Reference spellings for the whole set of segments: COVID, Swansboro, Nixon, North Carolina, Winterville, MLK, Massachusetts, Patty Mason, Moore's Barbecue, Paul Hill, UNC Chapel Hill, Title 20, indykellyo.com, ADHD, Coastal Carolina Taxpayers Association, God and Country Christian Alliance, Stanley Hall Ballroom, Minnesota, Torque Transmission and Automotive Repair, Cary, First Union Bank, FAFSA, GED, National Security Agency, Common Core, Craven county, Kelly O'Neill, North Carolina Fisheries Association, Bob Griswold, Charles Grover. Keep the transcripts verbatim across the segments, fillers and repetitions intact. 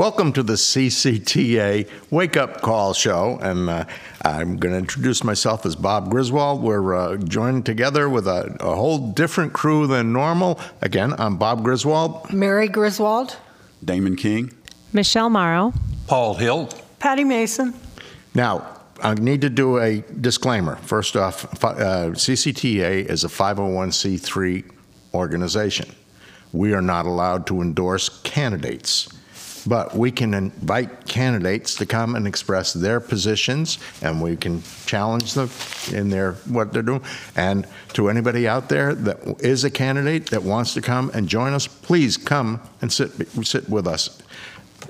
Welcome to the C C T A Wake Up Call Show, and uh, I'm going to introduce myself as Bob Griswold. We're uh, joined together with a, a whole different crew than normal. Again, I'm Bob Griswold. Mary Griswold. Damon King. Michelle Morrow. Paul Hill. Patty Mason. Now, I need to do a disclaimer. First off, uh, C C T A is a five oh one c three organization. We are not allowed to endorse candidates, but we can invite candidates to come and express their positions, and we can challenge them in their what they're doing. And to anybody out there that is a candidate that wants to come and join us, please come and sit sit with us.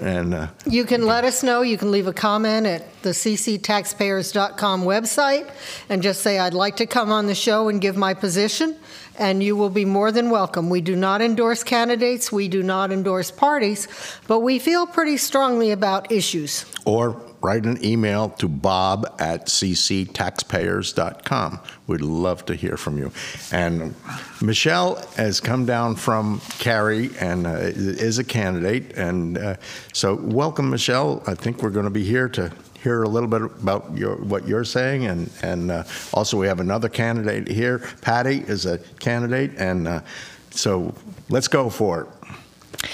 And uh, you can let us know. You can leave a comment at the c c taxpayers dot com website and just say, I'd like to come on the show and give my position, and you will be more than welcome. We do not endorse candidates. We do not endorse parties, but we feel pretty strongly about issues. Or write an email to bob at c c taxpayers dot com. We'd love to hear from you. And Michelle has come down from Cary and uh, is a candidate. And uh, so welcome, Michelle. I think we're going to be here to hear a little bit about your, what you're saying. And, and uh, also we have another candidate here. Patty is a candidate. And uh, so let's go for it.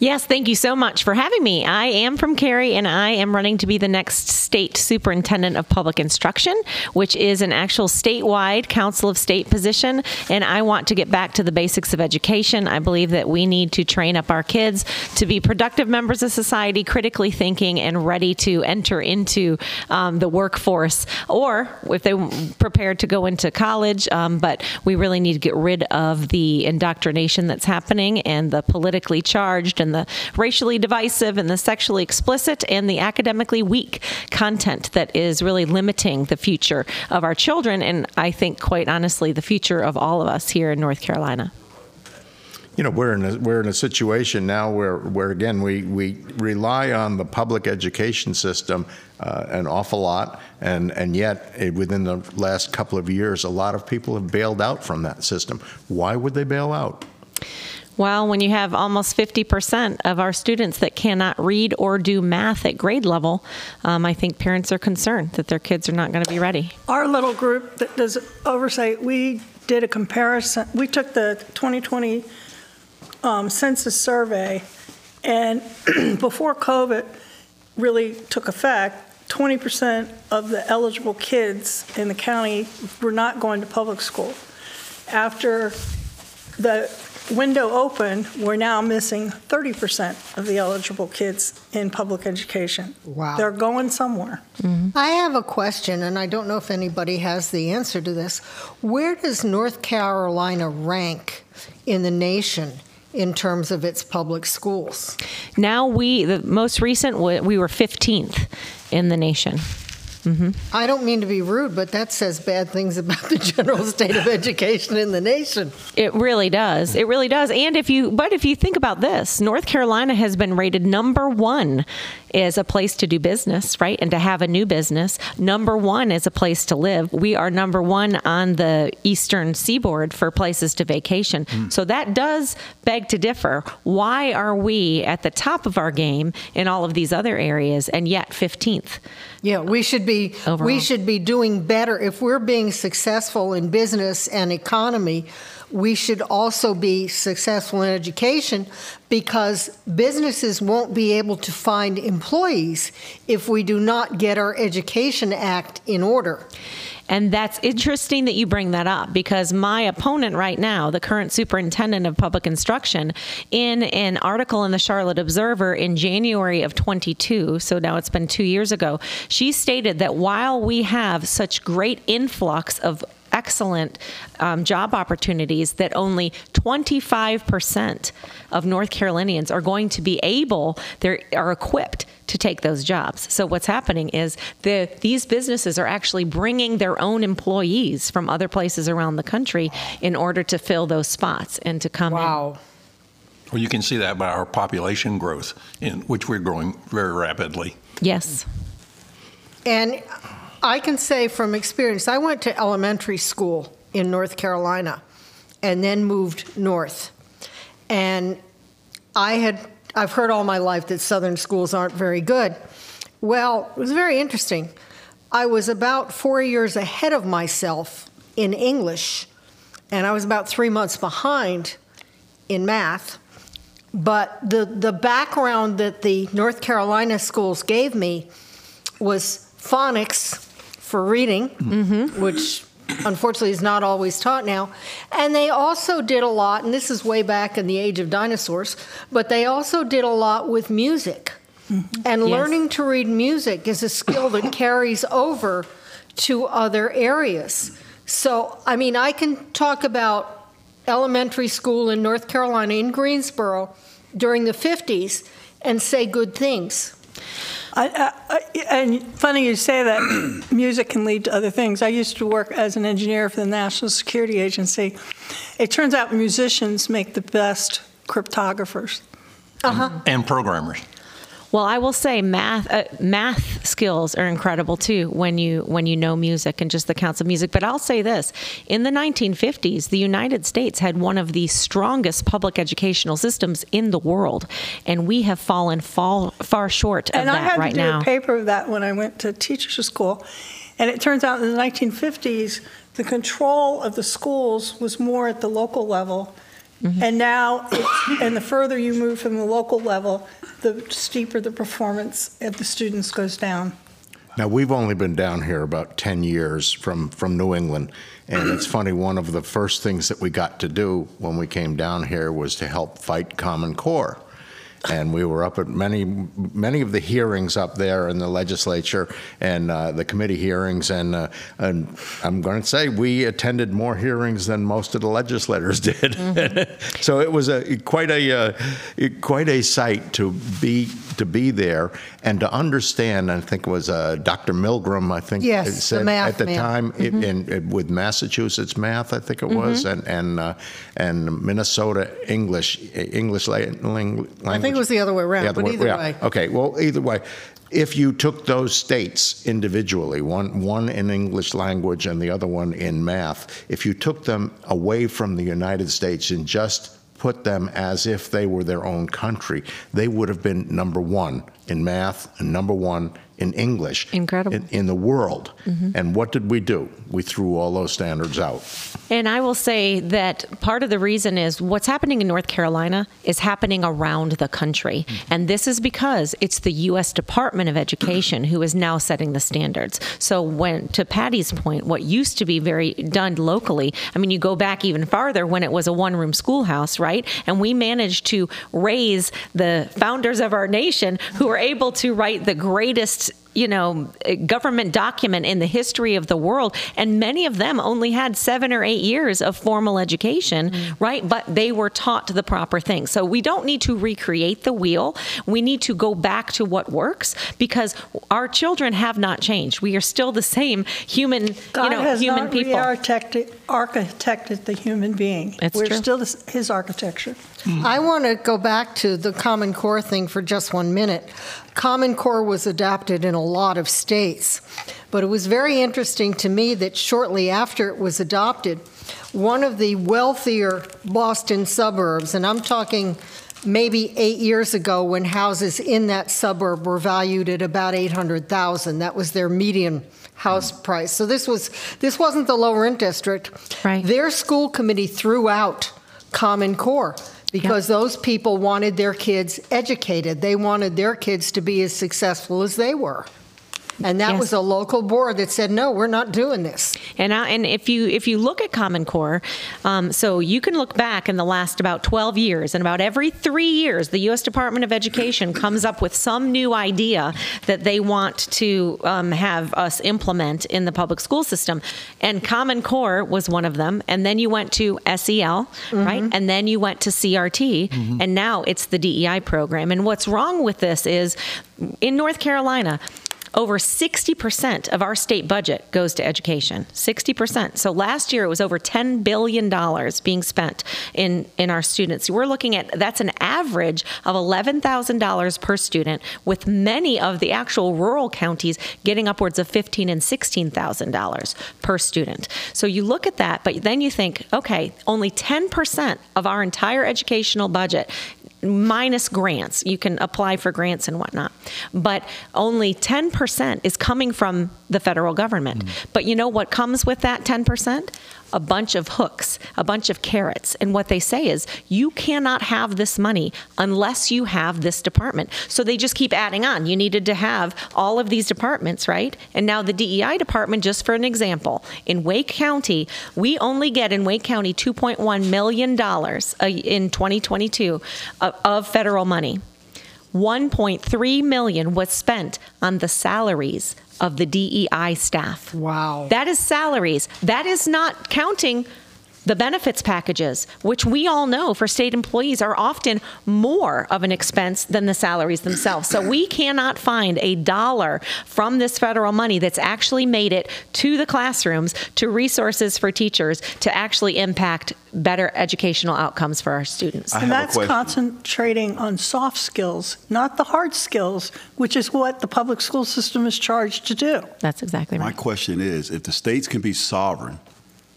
Yes, thank you so much for having me. I am from Cary, and I am running to be the next state superintendent of public instruction, which is an actual statewide Council of State position, and I want to get back to the basics of education. I believe that we need to train up our kids to be productive members of society, critically thinking, and ready to enter into um, the workforce, or if they're prepared to go into college, um, but we really need to get rid of the indoctrination that's happening and the politically charged and and the racially divisive and the sexually explicit and the academically weak content that is really limiting the future of our children, and I think, quite honestly, the future of all of us here in North Carolina. You know, we're in a, we're in a situation now where, where again, we, we rely on the public education system uh, an awful lot, and, and yet it, within the last couple of years, a lot of people have bailed out from that system. Why would they bail out? Well, when you have almost fifty percent of our students that cannot read or do math at grade level, um, I think parents are concerned that their kids are not going to be ready. Our little group that does oversight, we did a comparison. We took the twenty twenty um, census survey, and before COVID really took effect, twenty percent of the eligible kids in the county were not going to public school. After the window open, we're now missing thirty percent of the eligible kids in public education. Wow. They're going somewhere. Mm-hmm. I have a question, and I don't know if anybody has the answer to this. Where does North Carolina rank in the nation in terms of its public schools? Now we, the most recent, we were fifteenth in the nation. Mm-hmm. I don't mean to be rude, but that says bad things about the general state of education in the nation. It really does. It really does. And if you, but if you think about this, North Carolina has been rated number one as a place to do business, right? And to have a new business. Number one is a place to live. We are number one on the eastern seaboard for places to vacation. Mm. So that does beg to differ. Why are we at the top of our game in all of these other areas and yet fifteenth? Yeah, we should be Overall. We should be doing better. If we're being successful in business and economy, we should also be successful in education, because businesses won't be able to find employees if we do not get our Education Act in order. And that's interesting that you bring that up, because my opponent right now, the current superintendent of public instruction, in an article in the Charlotte Observer in January of twenty-two, so now it's been two years ago, she stated that while we have such great influx of excellent um, job opportunities, that only twenty-five percent of North Carolinians are going to be able, they are equipped to take those jobs. So what's happening is the, these businesses are actually bringing their own employees from other places around the country in order to fill those spots and to come wow. in. Well, you can see that by our population growth, in which we're growing very rapidly. Yes. And I can say from experience, I went to elementary school in North Carolina and then moved north. And I had I've heard all my life that Southern schools aren't very good. Well, it was very interesting. I was about four years ahead of myself in English, and I was about three months behind in math. But the, the background that the North Carolina schools gave me was phonics for reading, mm-hmm. which unfortunately is not always taught now. And they also did a lot, and this is way back in the age of dinosaurs, but they also did a lot with music. Mm-hmm. And yes. learning to read music is a skill that carries over to other areas. So, I mean, I can talk about elementary school in North Carolina, in Greensboro, during the fifties, and say good things. I, I, and funny you say that, music can lead to other things. I used to work as an engineer for the National Security Agency. It turns out musicians make the best cryptographers. Uh-huh. And programmers. Well, I will say math uh, math skills are incredible too when you when you know music and just the counts of music. But I'll say this, in the nineteen fifties, the United States had one of the strongest public educational systems in the world, and we have fallen fall, far short of and that right now. And I had to do now. a paper of that when I went to teacher school, and it turns out in the nineteen fifties, the control of the schools was more at the local level. Mm-hmm. And now, it's, and the further you move from the local level, the steeper the performance of the students goes down. Now, we've only been down here about ten years from, from New England. And it's funny, one of the first things that we got to do when we came down here was to help fight Common Core. And we were up at many many of the hearings up there in the legislature and uh, the committee hearings. And, uh, and I'm going to say we attended more hearings than most of the legislators did. Mm-hmm. So it was a quite a uh, quite a sight to be to be there and to understand. I think it was uh, Doctor Milgram, I think, yes, said the math at the man. time mm-hmm. it, in, it, with Massachusetts math, I think it was, mm-hmm. and and uh, and Minnesota English English language. I think it was the other way around, other but way, either yeah. way. Okay, well, either way, if you took those states individually, one one in English language and the other one in math, if you took them away from the United States and just put them as if they were their own country, they would have been number one in math and number one in English. Incredible. In, in the world. Mm-hmm. And what did we do? We threw all those standards out. And I will say that part of the reason is what's happening in North Carolina is happening around the country. Mm-hmm. And this is because it's the U S Department of Education who is now setting the standards. So when, to Patty's point, what used to be very done locally, I mean, you go back even farther when it was a one-room schoolhouse, right? And we managed to raise the founders of our nation who were able to write the greatest you know, government document in the history of the world. And many of them only had seven or eight years of formal education, mm-hmm. right? But they were taught the proper things. So we don't need to recreate the wheel. We need to go back to what works because our children have not changed. We are still the same human, God you know, has human not people. Re-architected, architected the human being. It's We're true. still his architecture. Mm-hmm. I want to go back to the Common Core thing for just one minute. Common Core was adopted in a lot of states, but it was very interesting to me that shortly after it was adopted, one of the wealthier Boston suburbs, and I'm talking maybe eight years ago when houses in that suburb were valued at about eight hundred thousand dollars. That was their median house price. So this, was, this wasn't the lower rent district. Right. Their school committee threw out Common Core. Because yep. those people wanted their kids educated. They wanted their kids to be as successful as they were. And that yes. was a local board that said, no, we're not doing this. And I, and if you if you look at Common Core, um, so you can look back in the last about twelve years, and about every three years, the U S Department of Education comes up with some new idea that they want to um, have us implement in the public school system. And Common Core was one of them. And then you went to S E L, mm-hmm. right? And then you went to C R T, mm-hmm. and now it's the D E I program. And what's wrong with this is, in North Carolina, over sixty percent of our state budget goes to education, sixty percent. So last year it was over ten billion dollars being spent in, in our students. We're looking at, that's an average of eleven thousand dollars per student, with many of the actual rural counties getting upwards of fifteen thousand dollars and sixteen thousand dollars per student. So you look at that, but then you think, okay, only ten percent of our entire educational budget minus grants. You can apply for grants and whatnot. But only ten percent is coming from the federal government. Mm-hmm. But you know what comes with that ten percent? A bunch of hooks, a bunch of carrots. And what they say is, you cannot have this money unless you have this department. So they just keep adding on. You needed to have all of these departments, right? And now the D E I department, just for an example, in Wake County, we only get in Wake County two point one million dollars in twenty twenty-two of federal money. one point three million dollars was spent on the salaries of the D E I staff. Wow. That is salaries. That is not counting the benefits packages, which we all know for state employees are often more of an expense than the salaries themselves. So we cannot find a dollar from this federal money that's actually made it to the classrooms, to resources for teachers, to actually impact better educational outcomes for our students. And that's concentrating on soft skills, not the hard skills, which is what the public school system is charged to do. That's exactly right. My question is, if the states can be sovereign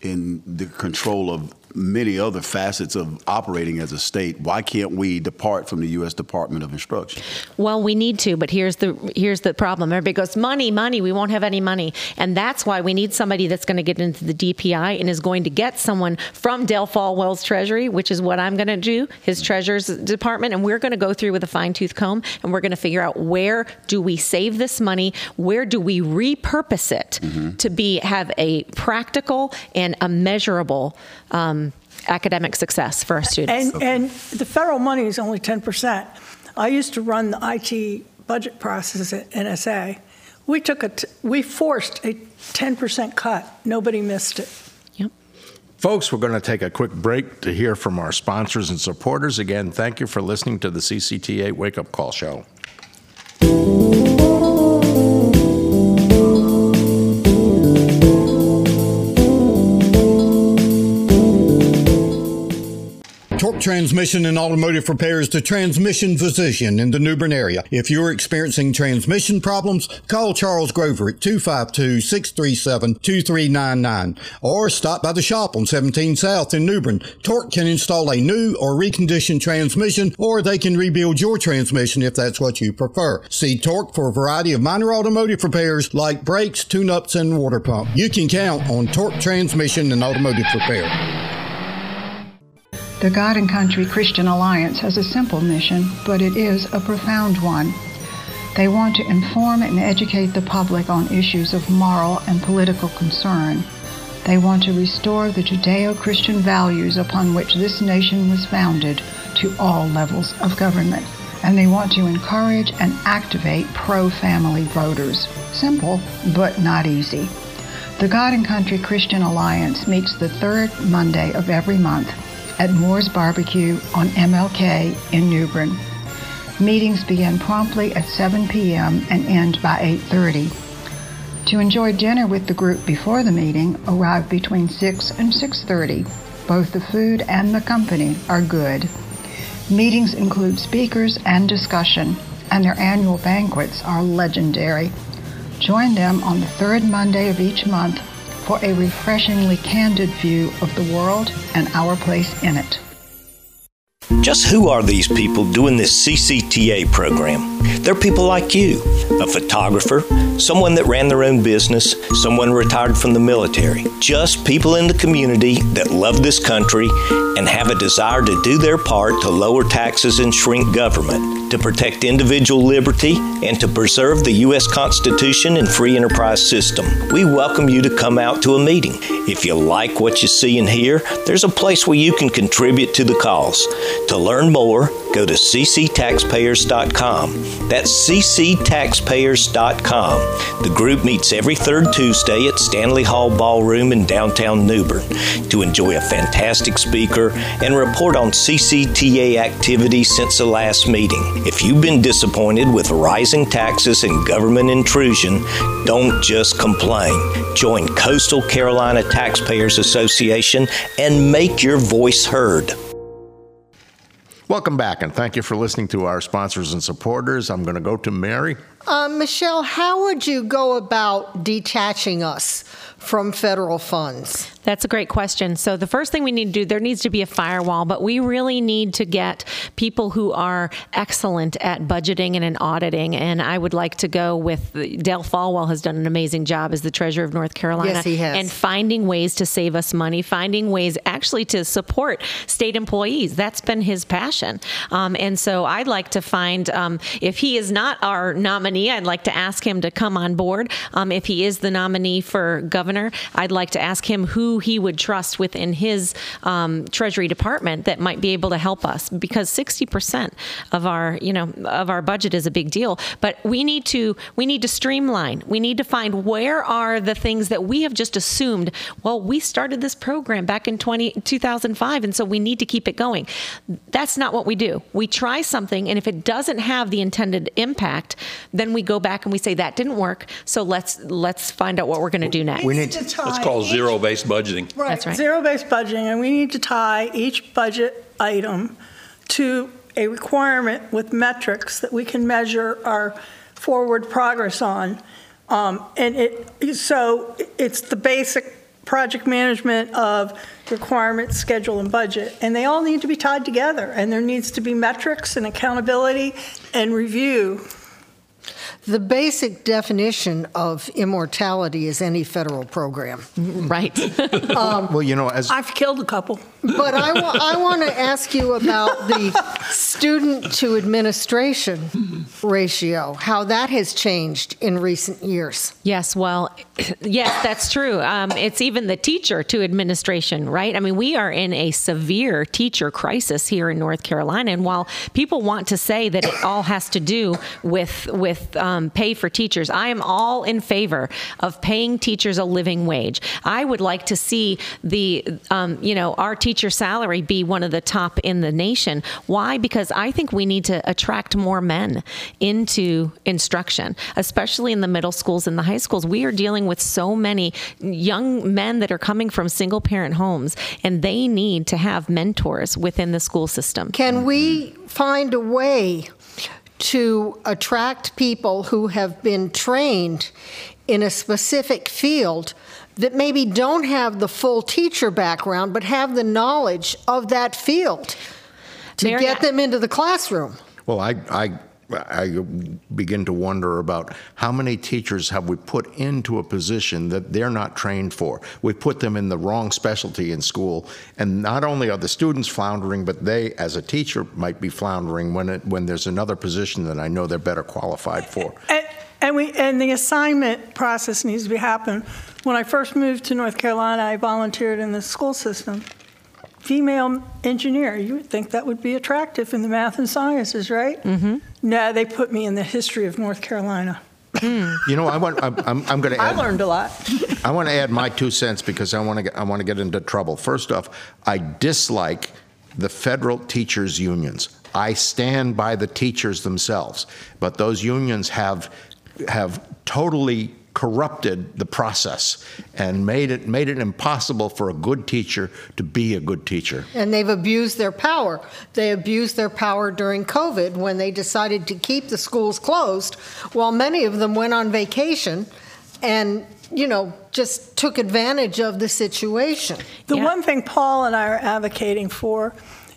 in the control of many other facets of operating as a state, why can't we depart from the U S Department of Instruction? Well, we need to, but here's the here's the problem. Everybody goes, money, money, we won't have any money. And that's why we need somebody that's going to get into the D P I and is going to get someone from Dale Falwell's Treasury, which is what I'm going to do, his Treasurer's Department, and we're going to go through with a fine-tooth comb, and we're going to figure out, where do we save this money? Where do we repurpose it mm-hmm. to be have a practical and a measurable um, academic success for our students. And, okay. and the federal money is only ten percent. I used to run the I T budget process at N S A. We took a t- we forced a ten percent cut. Nobody missed it. Yep. Folks, we're going to take a quick break to hear from our sponsors and supporters. Again, thank you for listening to the C C T A Wake Up Call Show. Torque Transmission and Automotive Repair is the transmission physician in the New Bern area. If you're experiencing transmission problems, call Charles Grover at two five two, six three seven, two three nine nine or stop by the shop on seventeen South in New Bern. Torque can install a new or reconditioned transmission, or they can rebuild your transmission if that's what you prefer. See Torque for a variety of minor automotive repairs like brakes, tune-ups, and water pump. You can count on Torque Transmission and Automotive Repair. The God and Country Christian Alliance has a simple mission, but it is a profound one. They want to inform and educate the public on issues of moral and political concern. They want to restore the Judeo-Christian values upon which this nation was founded to all levels of government. And they want to encourage and activate pro-family voters. Simple, but not easy. The God and Country Christian Alliance meets the third Monday of every month at Moore's Barbecue on M L K in New Bern. Meetings begin promptly at seven p.m. and end by eight thirty. To enjoy dinner with the group before the meeting, arrive between six and six thirty. Both the food and the company are good. Meetings include speakers and discussion, and their annual banquets are legendary. Join them on the third Monday of each month for a refreshingly candid view of the world and our place in it. Just who are these people doing this C C T A program? They're people like you, a photographer, someone that ran their own business, someone retired from the military. Just people in the community that love this country and have a desire to do their part to lower taxes and shrink government, to protect individual liberty, and to preserve the U S Constitution and free enterprise system. We welcome you to come out to a meeting. If you like what you see and hear, there's a place where you can contribute to the cause. To learn more, go to c c taxpayers dot com. That's c c taxpayers dot com. The group meets every third Tuesday at Stanley Hall Ballroom in downtown New Bern to enjoy a fantastic speaker and report on C C T A activity since the last meeting. If you've been disappointed with rising taxes and government intrusion, don't just complain. Join Coastal Carolina Taxpayers Association and make your voice heard. Welcome back, and thank you for listening to our sponsors and supporters. I'm going to go to Mary. Uh, Michelle, how would you go about detaching us from federal funds? That's a great question. So the first thing we need to do, there needs to be a firewall, but we really need to get people who are excellent at budgeting and in auditing. And I would like to go with Dale Falwell has done an amazing job as the treasurer of North Carolina. Yes, he has. And finding ways to save us money, finding ways actually to support state employees. That's been his passion. Um, and so I'd like to find, um, if he is not our nominee, I'd like to ask him to come on board. Um, if he is the nominee for governor, I'd like to ask him who he would trust within his um, Treasury Department that might be able to help us, because sixty percent of our, you know, of our budget is a big deal. But we need to we need to streamline. We need to find where are the things that we have just assumed. Well, we started this program back in two thousand five, and so we need to keep it going. That's not what we do. We try something, and if it doesn't have the intended impact, then we go back and we say that didn't work. So let's let's find out what we're going to do next. We need to tie. It's called zero-based budgeting. Budgeting. Right. That's right. Zero-based budgeting, and we need to tie each budget item to a requirement with metrics that we can measure our forward progress on. Um, and it, so it's the basic project management of requirements, schedule, and budget, and they all need to be tied together, and there needs to be metrics and accountability and review. The basic definition of immortality is any federal program. Right. Um, well, you know, as I've killed a couple. But I, wa I want to ask you about the student to administration ratio, how that has changed in recent years. Yes, well, yes, that's true. Um, it's even the teacher to administration, right? I mean, we are in a severe teacher crisis here in North Carolina. And while people want to say that it all has to do with, with um, Um, pay for teachers, I am all in favor of paying teachers a living wage. I would like to see the, um, you know, our teacher salary be one of the top in the nation. Why? Because I think we need to attract more men into instruction, especially in the middle schools and the high schools. We are dealing with so many young men that are coming from single parent homes, and they need to have mentors within the school system. Can we find a way to attract people who have been trained in a specific field that maybe don't have the full teacher background, but have the knowledge of that field to Mary, get them into the classroom? Well, I, I, I begin to wonder about how many teachers have we put into a position that they're not trained for. We put them in the wrong specialty in school, and not only are the students floundering, but they, as a teacher, might be floundering when it, when there's another position that I know they're better qualified for. And, and we and the assignment process needs to be happen. When I first moved to North Carolina, I volunteered in the school system. Female engineer, you would think that would be attractive in the math and sciences, right? Mm-hmm. No, they put me in the history of North Carolina. Mm. You know, I want. I'm, I'm going to. I learned a lot. I want to add my two cents because I want to. Get, I want to get into trouble. First off, I dislike the federal teachers' unions. I stand by the teachers themselves, but those unions have have totally corrupted the process and made it made it impossible for a good teacher to be a good teacher. And they've abused their power. They abused their power during COVID when they decided to keep the schools closed while many of them went on vacation and, you know, just took advantage of the situation. The yeah. one thing Paul and I are advocating for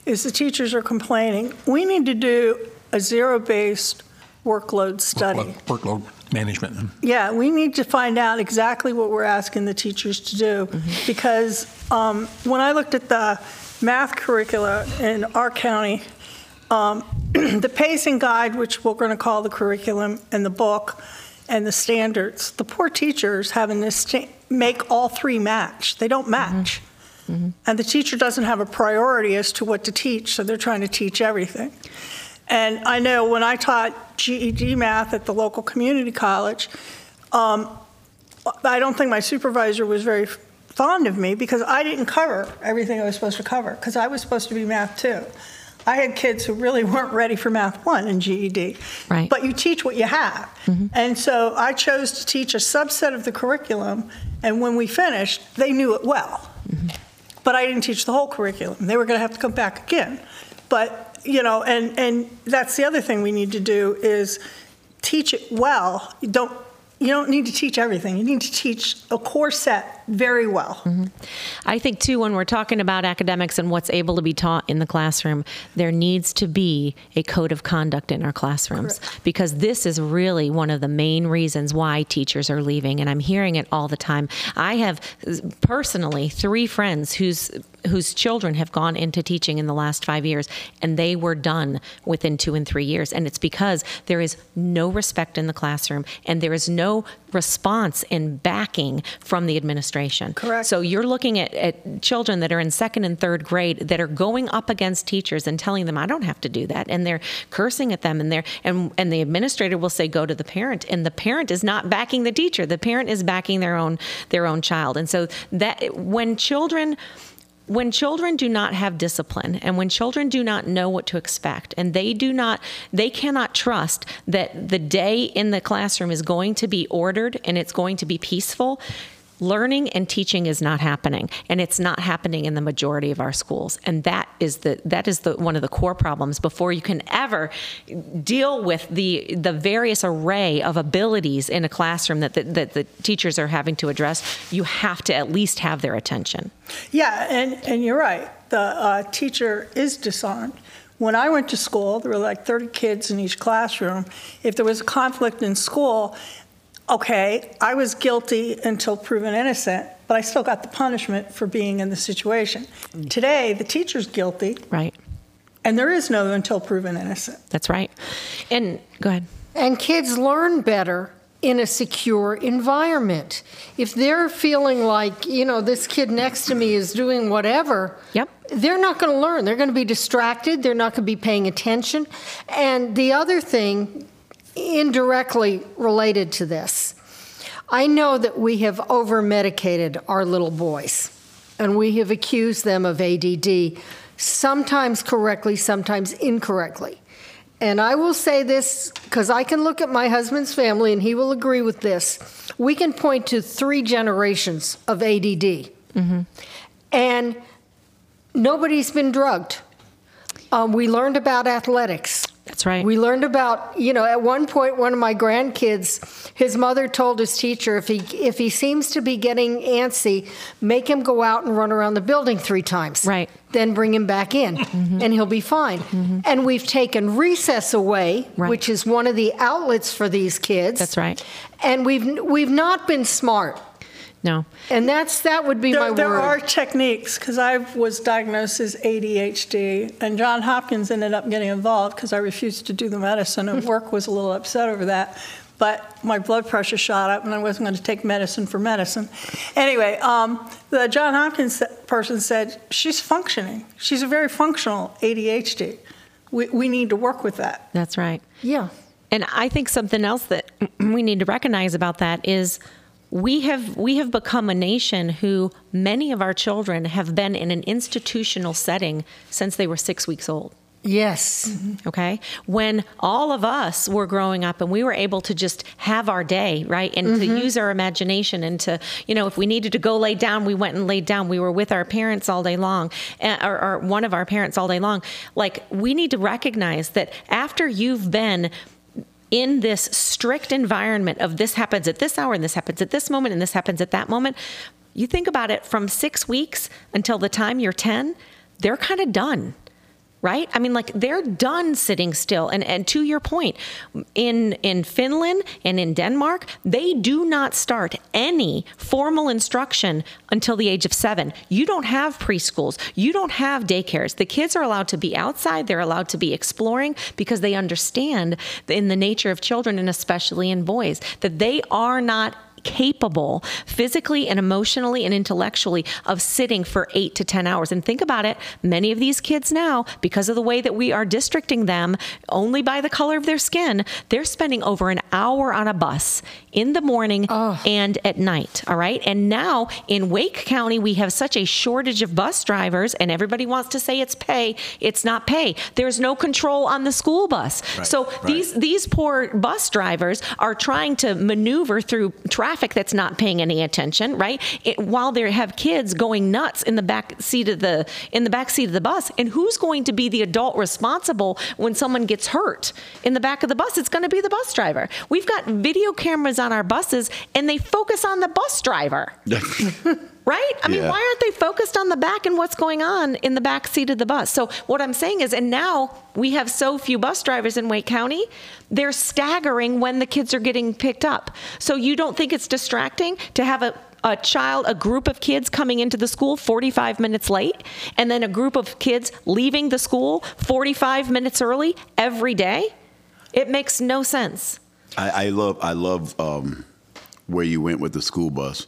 is the teachers are complaining. We need to do a zero-based workload study. Workload. workload. Management. Yeah, we need to find out exactly what we're asking the teachers to do, mm-hmm. because um, when I looked at the math curricula in our county, um, the pacing guide, which we're going to call the curriculum, and the book, and the standards, the poor teachers having to make all three match. They don't match. Mm-hmm. Mm-hmm. And the teacher doesn't have a priority as to what to teach, so they're trying to teach everything. And I know when I taught G E D math at the local community college, um, I don't think my supervisor was very fond of me because I didn't cover everything I was supposed to cover, because I was supposed to be math too. I had kids who really weren't ready for math one in G E D. Right. But you teach what you have. Mm-hmm. And so I chose to teach a subset of the curriculum, and when we finished, they knew it well. Mm-hmm. But I didn't teach the whole curriculum. They were going to have to come back again. But you know, and, and that's the other thing we need to do is teach it well. You don't, you don't need to teach everything. You need to teach a core set very well. Mm-hmm. I think, too, when we're talking about academics and what's able to be taught in the classroom, there needs to be a code of conduct in our classrooms. Correct. Because this is really one of the main reasons why teachers are leaving, and I'm hearing it all the time. I have personally three friends whose whose children have gone into teaching in the last five years, and they were done within two and three years. And it's because there is no respect in the classroom, and there is no response and backing from the administration. Correct. So you're looking at, at children that are in second and third grade that are going up against teachers and telling them, I don't have to do that. And they're cursing at them, and they're, and, and the administrator will say, go to the parent. And the parent is not backing the teacher. The parent is backing their own, their own child. And so that when children... When children do not have discipline, and when children do not know what to expect, and they do not, they cannot trust that the day in the classroom is going to be ordered and it's going to be peaceful, learning and teaching is not happening, and it's not happening in the majority of our schools. And that is the that is the one of the core problems before you can ever deal with the the various array of abilities in a classroom that the, that the teachers are having to address. You have to at least have their attention. Yeah, and, and you're right. The uh, teacher is disarmed. When I went to school, there were like thirty kids in each classroom. If there was a conflict in school, okay, I was guilty until proven innocent, but I still got the punishment for being in the situation. Today, the teacher's guilty. Right. And there is no until proven innocent. That's right. And go ahead. And kids learn better in a secure environment. If they're feeling like, you know, this kid next to me is doing whatever, yep, they're not going to learn. They're going to be distracted. They're not going to be paying attention. And the other thing, indirectly related to this, I know that we have over-medicated our little boys, and we have accused them of A D D, sometimes correctly, sometimes incorrectly. And I will say this, because I can look at my husband's family, and he will agree with this. We can point to three generations of A D D, mm-hmm, and nobody's been drugged. Um, we learned about athletics. That's right. We learned about, you know, at one point, one of my grandkids, his mother told his teacher, if he if he seems to be getting antsy, make him go out and run around the building three times. Right. Then bring him back in, mm-hmm, and he'll be fine. Mm-hmm. And we've taken recess away, right, which is one of the outlets for these kids. That's right. And we've we've not been smart. No. And that's that would be there, my there word. There are techniques, because I was diagnosed as A D H D, and John Hopkins ended up getting involved because I refused to do the medicine, and work was a little upset over that. But my blood pressure shot up, and I wasn't going to take medicine for medicine. Anyway, um, the John Hopkins person said, she's functioning. She's a very functional A D H D. We, we need to work with that. That's right. Yeah. And I think something else that we need to recognize about that is, We have we have become a nation who many of our children have been in an institutional setting since they were six weeks old. Yes. Mm-hmm. Okay. When all of us were growing up and we were able to just have our day, right? And mm-hmm, to use our imagination and to, you know, if we needed to go lay down, we went and laid down. We were with our parents all day long, or, or one of our parents all day long. Like, we need to recognize that after you've been in this strict environment of this happens at this hour and this happens at this moment and this happens at that moment, you think about it, from six weeks until the time you're ten, they're kind of done, right? I mean, like, they're done sitting still. And, and to your point, in, in Finland and in Denmark, they do not start any formal instruction until the age of seven. You don't have preschools. You don't have daycares. The kids are allowed to be outside. They're allowed to be exploring, because they understand in the nature of children, and especially in boys, that they are not capable physically and emotionally and intellectually of sitting for eight to ten hours. And think about it, many of these kids now, because of the way that we are districting them only by the color of their skin, they're spending over an hour on a bus in the morning, oh, and at night. All right. And now in Wake County, we have such a shortage of bus drivers, and everybody wants to say it's pay. It's not pay. There's no control on the school bus. Right. So right. these, these poor bus drivers are trying to maneuver through traffic traffic that's not paying any attention, right? It, while they have kids going nuts in the back seat of the in the back seat of the bus, and who's going to be the adult responsible when someone gets hurt in the back of the bus? It's going to be the bus driver. We've got video cameras on our buses, and they focus on the bus driver. Right? I yeah. mean, why aren't they focused on the back and what's going on in the back seat of the bus? So what I'm saying is, and now we have so few bus drivers in Wake County, they're staggering when the kids are getting picked up. So you don't think it's distracting to have a, a child, a group of kids coming into the school forty-five minutes late, and then a group of kids leaving the school forty-five minutes early every day? It makes no sense. I, I love, I love um, where you went with the school bus.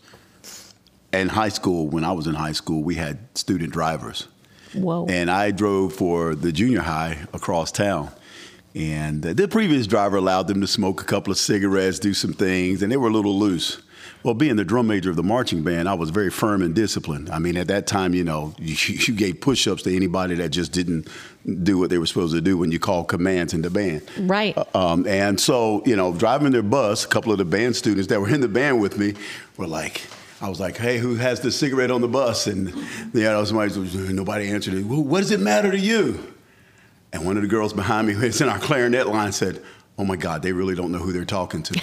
In high school, when I was in high school, we had student drivers. Whoa. And I drove for the junior high across town. And the previous driver allowed them to smoke a couple of cigarettes, do some things, and they were a little loose. Well, being the drum major of the marching band, I was very firm and disciplined. I mean, at that time, you know, you, you gave push-ups to anybody that just didn't do what they were supposed to do when you called commands in the band. Right. Uh, um, and so, you know, driving their bus, a couple of the band students that were in the band with me were like, I was like, hey, who has the cigarette on the bus? And you know, somebody was, nobody answered it. Well, what does it matter to you? And one of the girls behind me who was in our clarinet line said, oh, my God, they really don't know who they're talking to.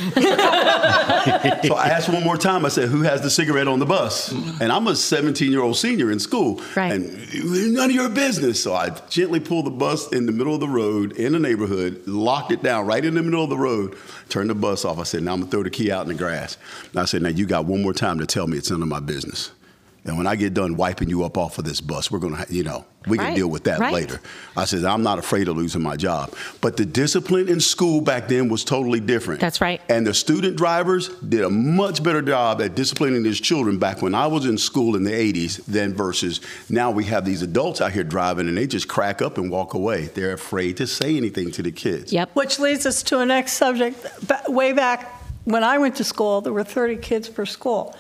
So I asked one more time. I said, who has the cigarette on the bus? And I'm a seventeen-year-old senior in school. Right. And none of your business. So I gently pulled the bus in the middle of the road in the neighborhood, locked it down right in the middle of the road, turned the bus off. I said, now I'm going to throw the key out in the grass. And I said, now you got one more time to tell me it's none of my business. And when I get done wiping you up off of this bus, we're going to, you know, we right. can deal with that right. later. I said, I'm not afraid of losing my job. But the discipline in school back then was totally different. That's right. And the student drivers did a much better job at disciplining these children back when I was in school in the eighties than versus now we have these adults out here driving and they just crack up and walk away. They're afraid to say anything to the kids. Yep. Which leads us to a next subject. Way back when I went to school, there were thirty kids per school.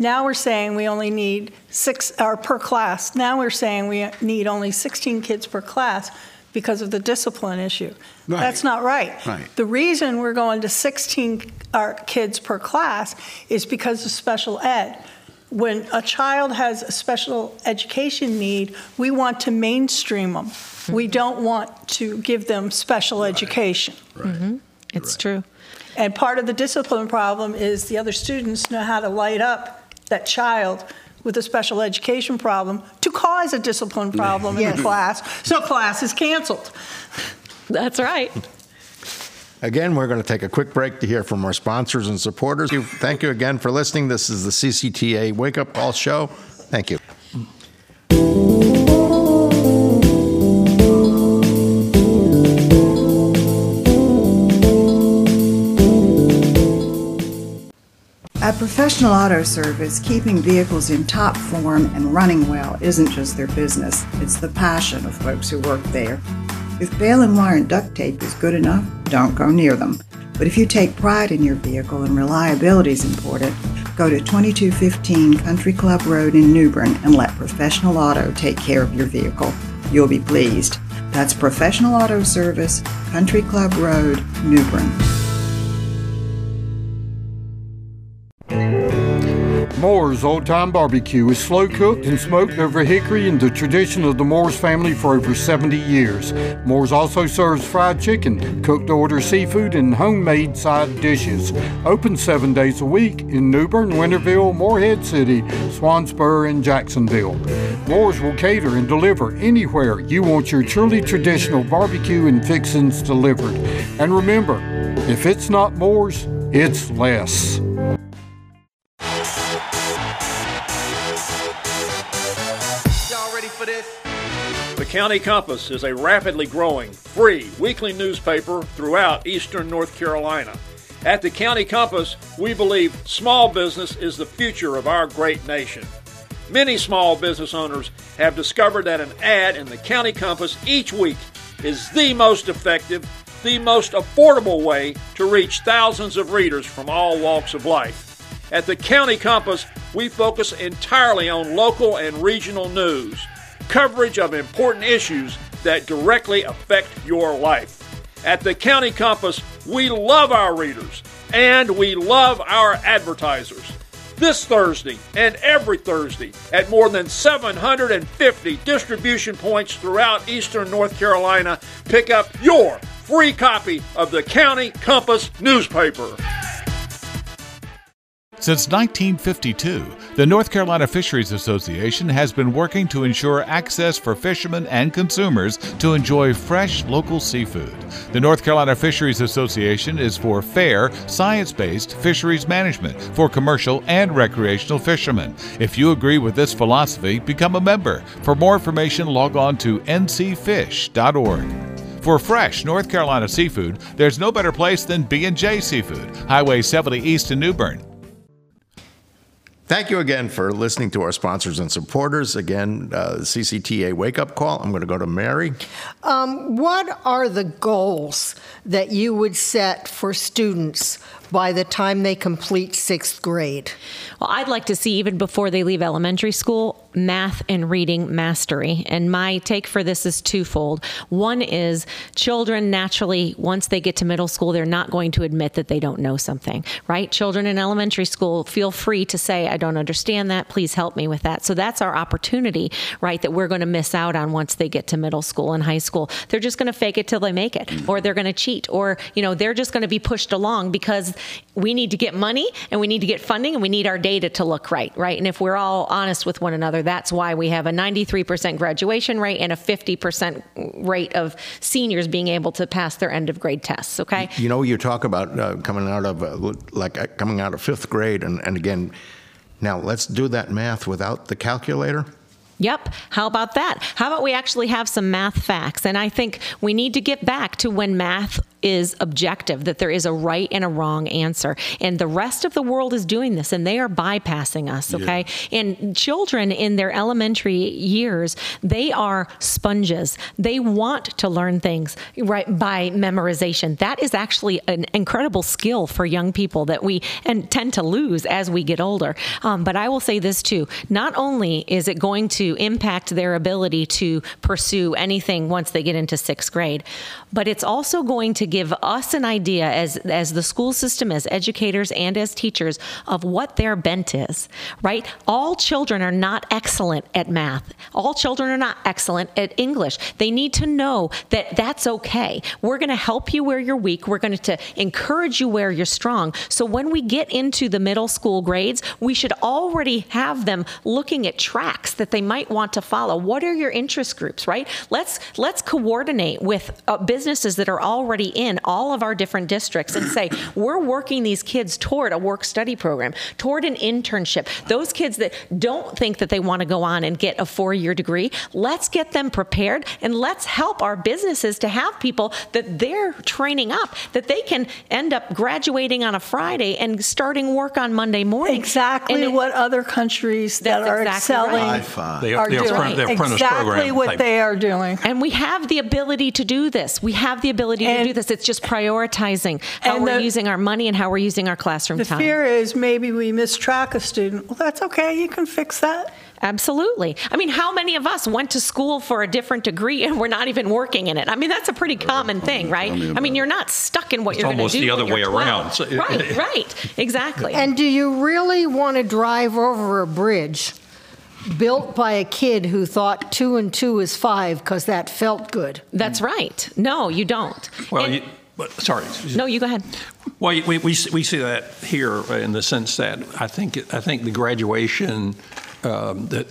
Now we're saying we only need six or per class. Now we're saying we need only sixteen kids per class because of the discipline issue. Right. That's not right. right. The reason we're going to sixteen our kids per class is because of special ed. When a child has a special education need, we want to mainstream them. Mm-hmm. We don't want to give them special right. education. Right. Mm-hmm. It's right. true. And part of the discipline problem is the other students know how to light up that child with a special education problem to cause a discipline problem in the class, so class is canceled. That's right. Again, we're going to take a quick break to hear from our sponsors and supporters. Thank you, thank you again for listening. This is the C C T A Wake Up Call Show. Thank you. At Professional Auto Service, keeping vehicles in top form and running well isn't just their business, it's the passion of folks who work there. If bale and wire and duct tape is good enough, don't go near them. But if you take pride in your vehicle and reliability is important, go to twenty-two fifteen Country Club Road in New Bern and let Professional Auto take care of your vehicle. You'll be pleased. That's Professional Auto Service, Country Club Road, New Bern. Moore's Old Time Barbecue is slow cooked and smoked over hickory in the tradition of the Moore's family for over seventy years. Moore's also serves fried chicken, cooked to order seafood, and homemade side dishes. Open seven days a week in New Bern, Winterville, Moorhead City, Swansboro, and Jacksonville. Moore's will cater and deliver anywhere you want your truly traditional barbecue and fixings delivered. And remember, if it's not Moore's, it's less. County Compass is a rapidly growing, free weekly newspaper throughout eastern North Carolina. At the County Compass, we believe small business is the future of our great nation. Many small business owners have discovered that an ad in the County Compass each week is the most effective, the most affordable way to reach thousands of readers from all walks of life. At the County Compass, we focus entirely on local and regional news. Coverage of important issues that directly affect your life. At the County Compass, we love our readers And we love our advertisers. This Thursday and every Thursday at more than seven hundred fifty distribution points throughout eastern North Carolina, pick up your free copy of the County Compass newspaper. Since nineteen fifty-two, the North Carolina Fisheries Association has been working to ensure access for fishermen and consumers to enjoy fresh local seafood. The North Carolina Fisheries Association is for fair, science-based fisheries management for commercial and recreational fishermen. If you agree with this philosophy, become a member. For more information, log on to N C fish dot org. For fresh North Carolina seafood, there's no better place than B and J Seafood, Highway seventy East in New Bern. Thank you again for listening to our sponsors and supporters. Again, uh, C C T A wake-up call. I'm going to go to Mary. Um, what are the goals that you would set for students by the time they complete sixth grade? Well, I'd like to see, even before they leave elementary school, math and reading mastery. And my take for this is twofold. One is children naturally, once they get to middle school, they're not going to admit that they don't know something, right? Children in elementary school feel free to say, I don't understand that. Please help me with that. So that's our opportunity, right, that we're going to miss out on once they get to middle school and high school. They're just going to fake it till they make it, or they're going to cheat, or, you know, they're just going to be pushed along because we need to get money and we need to get funding and we need our data to look right, right? And if we're all honest with one another, that's why we have a ninety-three percent graduation rate and a fifty percent rate of seniors being able to pass their end of grade tests, okay? You know, you talk about uh, coming out of, uh, like, uh, coming out of fifth grade, and, and again, now let's do that math without the calculator. Yep. How about that? How about we actually have some math facts? And I think we need to get back to when math is objective, that there is a right and a wrong answer. And the rest of the world is doing this, and they are bypassing us, okay? Yeah. And children in their elementary years, they are sponges. They want to learn things, right, by memorization. That is actually an incredible skill for young people that we and tend to lose as we get older. Um, but I will say this, too. Not only is it going to impact their ability to pursue anything once they get into sixth grade, but it's also going to give us an idea as as the school system, as educators and as teachers, of what their bent is, right? All children are not excellent at math. All children are not excellent at English. They need to know that that's okay. We're going to help you where you're weak. We're going to encourage you where you're strong. So when we get into the middle school grades, we should already have them looking at tracks that they might want to follow. What are your interest groups, right? Let's let's coordinate with uh, businesses that are already in all of our different districts and say, we're working these kids toward a work-study program, toward an internship. Those kids that don't think that they want to go on and get a four-year degree, let's get them prepared, and let's help our businesses to have people that they're training up, that they can end up graduating on a Friday and starting work on Monday morning. Exactly and what it, other countries that are exactly excelling. Right. They are, are doing right. They exactly what type. They are doing. And we have the ability to do this. We have the ability and, to do this. It's just prioritizing how we're the, using our money and how we're using our classroom the time. The fear is maybe we mistrack a student. Well, that's okay. You can fix that. Absolutely. I mean, how many of us went to school for a different degree and we're not even working in it? I mean, that's a pretty common thing, right? I mean, you're not stuck in what it's you're going to do. It's almost the other way around. So, right, right. Exactly. And do you really want to drive over a bridge built by a kid who thought two and two is five because that felt good? That's right. No, you don't. Well, and, you, but, sorry. No, you go ahead. Well, we, we we see that here in the sense that I think I think the graduation, um, the,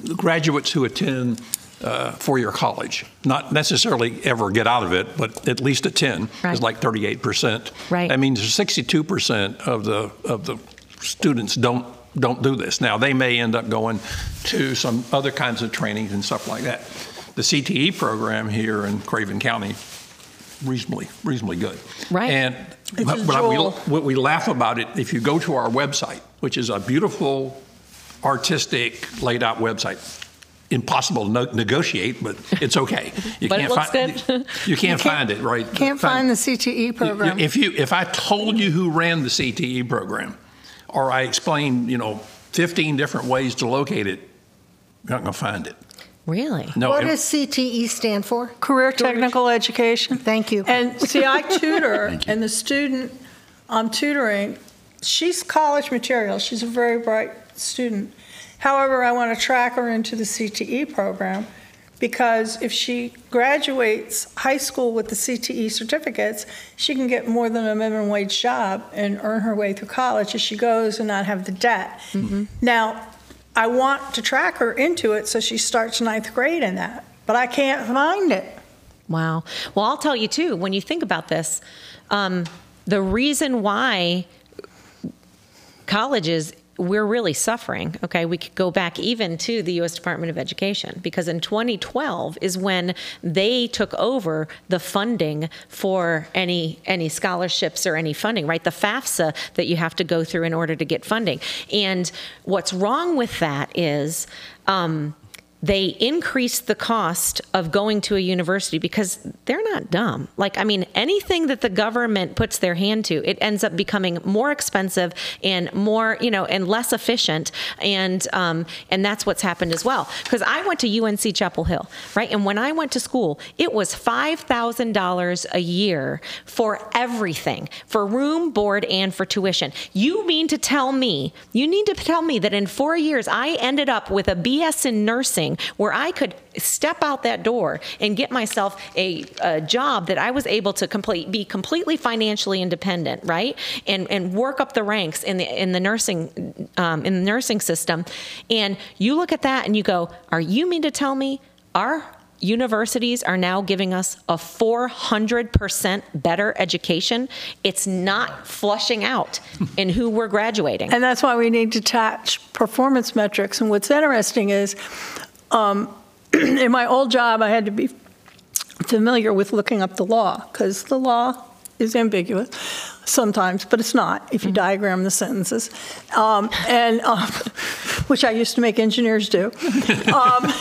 the graduates who attend uh, four-year college, not necessarily ever get out of it, but at least attend, right, is like thirty-eight percent. Right. I mean, sixty-two percent of the of the students don't. Don't do this. Now, they may end up going to some other kinds of trainings and stuff like that. The C T E program here in Craven County, reasonably, reasonably good. Right. And but, but we, what we laugh about it, if you go to our website, which is a beautiful, artistic, laid out website, impossible to no- negotiate, but it's okay. You but can't it looks find, good. You, you can't, can't find it, right? Can't find, find the C T E program. If you, if I told you who ran the C T E program, or I explained, you know, fifteen different ways to locate it, you're not going to find it. Really? No. What it, does C T E stand for? Career Technical Education. Thank you. And see, I tutor, and the student I'm tutoring, she's college material. She's a very bright student. However, I want to track her into the C T E program, because if she graduates high school with the C T E certificates, she can get more than a minimum wage job and earn her way through college as she goes and not have the debt. Mm-hmm. Now, I want to track her into it so she starts ninth grade in that, but I can't find it. Wow. Well, I'll tell you too, when you think about this, um, the reason why colleges, we're really suffering, okay? We could go back even to the U S Department of Education, because in twenty twelve is when they took over the funding for any any scholarships or any funding, right? The FAFSA that you have to go through in order to get funding. And what's wrong with that is um, they increased the cost of going to a university, because they're not dumb. Like, I mean, anything that the government puts their hand to, it ends up becoming more expensive and more, you know, and less efficient. And um, and that's what's happened as well. Because I went to U N C Chapel Hill, right? And when I went to school, it was five thousand dollars a year for everything, for room, board, and for tuition. You mean to tell me, you need to tell me that in four years, I ended up with a B S in nursing, where I could step out that door and get myself a, a job that I was able to complete, be completely financially independent, right? And and work up the ranks in the in the nursing um, in the nursing system. And you look at that and you go, "Are you mean to tell me our universities are now giving us a four hundred percent better education? It's not flushing out in who we're graduating." And that's why we need to attach performance metrics. And what's interesting is, Um, in my old job, I had to be familiar with looking up the law, because the law is ambiguous sometimes, but it's not if you mm-hmm. diagram the sentences, um, and um, which I used to make engineers do. um,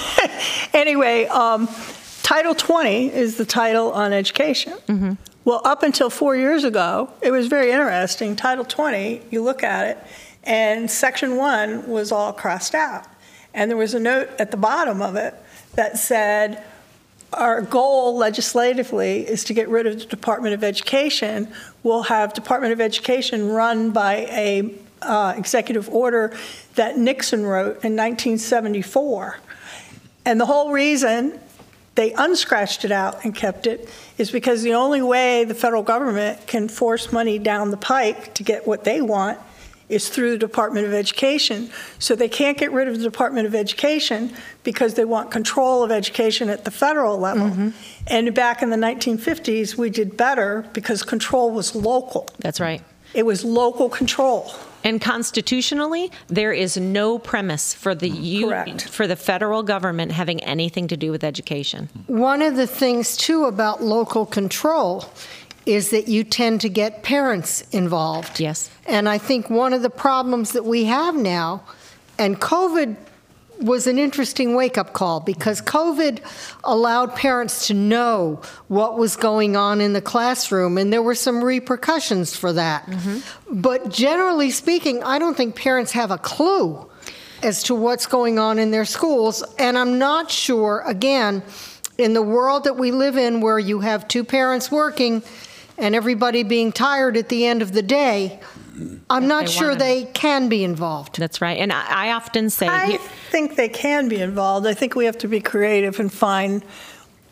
anyway, um, Title twenty is the title on education. Mm-hmm. Well, up until four years ago, it was very interesting. Title twenty, you look at it, and Section one was all crossed out. And there was a note at the bottom of it that said, our goal legislatively is to get rid of the Department of Education. We'll have Department of Education run by a uh, executive order that Nixon wrote in nineteen seventy-four. And the whole reason they unscratched it out and kept it is because the only way the federal government can force money down the pike to get what they want is through the Department of Education. So they can't get rid of the Department of Education because they want control of education at the federal level. Mm-hmm. And back in the nineteen fifties, we did better because control was local. That's right. It was local control. And constitutionally, there is no premise for the U- for the federal government having anything to do with education. One of the things, too, about local control is that you tend to get parents involved. Yes. And I think one of the problems that we have now, and COVID was an interesting wake-up call, because COVID allowed parents to know what was going on in the classroom, and there were some repercussions for that. Mm-hmm. But generally speaking, I don't think parents have a clue as to what's going on in their schools, and I'm not sure, again, in the world that we live in where you have two parents working and everybody being tired at the end of the day, I'm not they sure they can be involved. That's right. And I, I often say... I here. think they can be involved. I think we have to be creative and find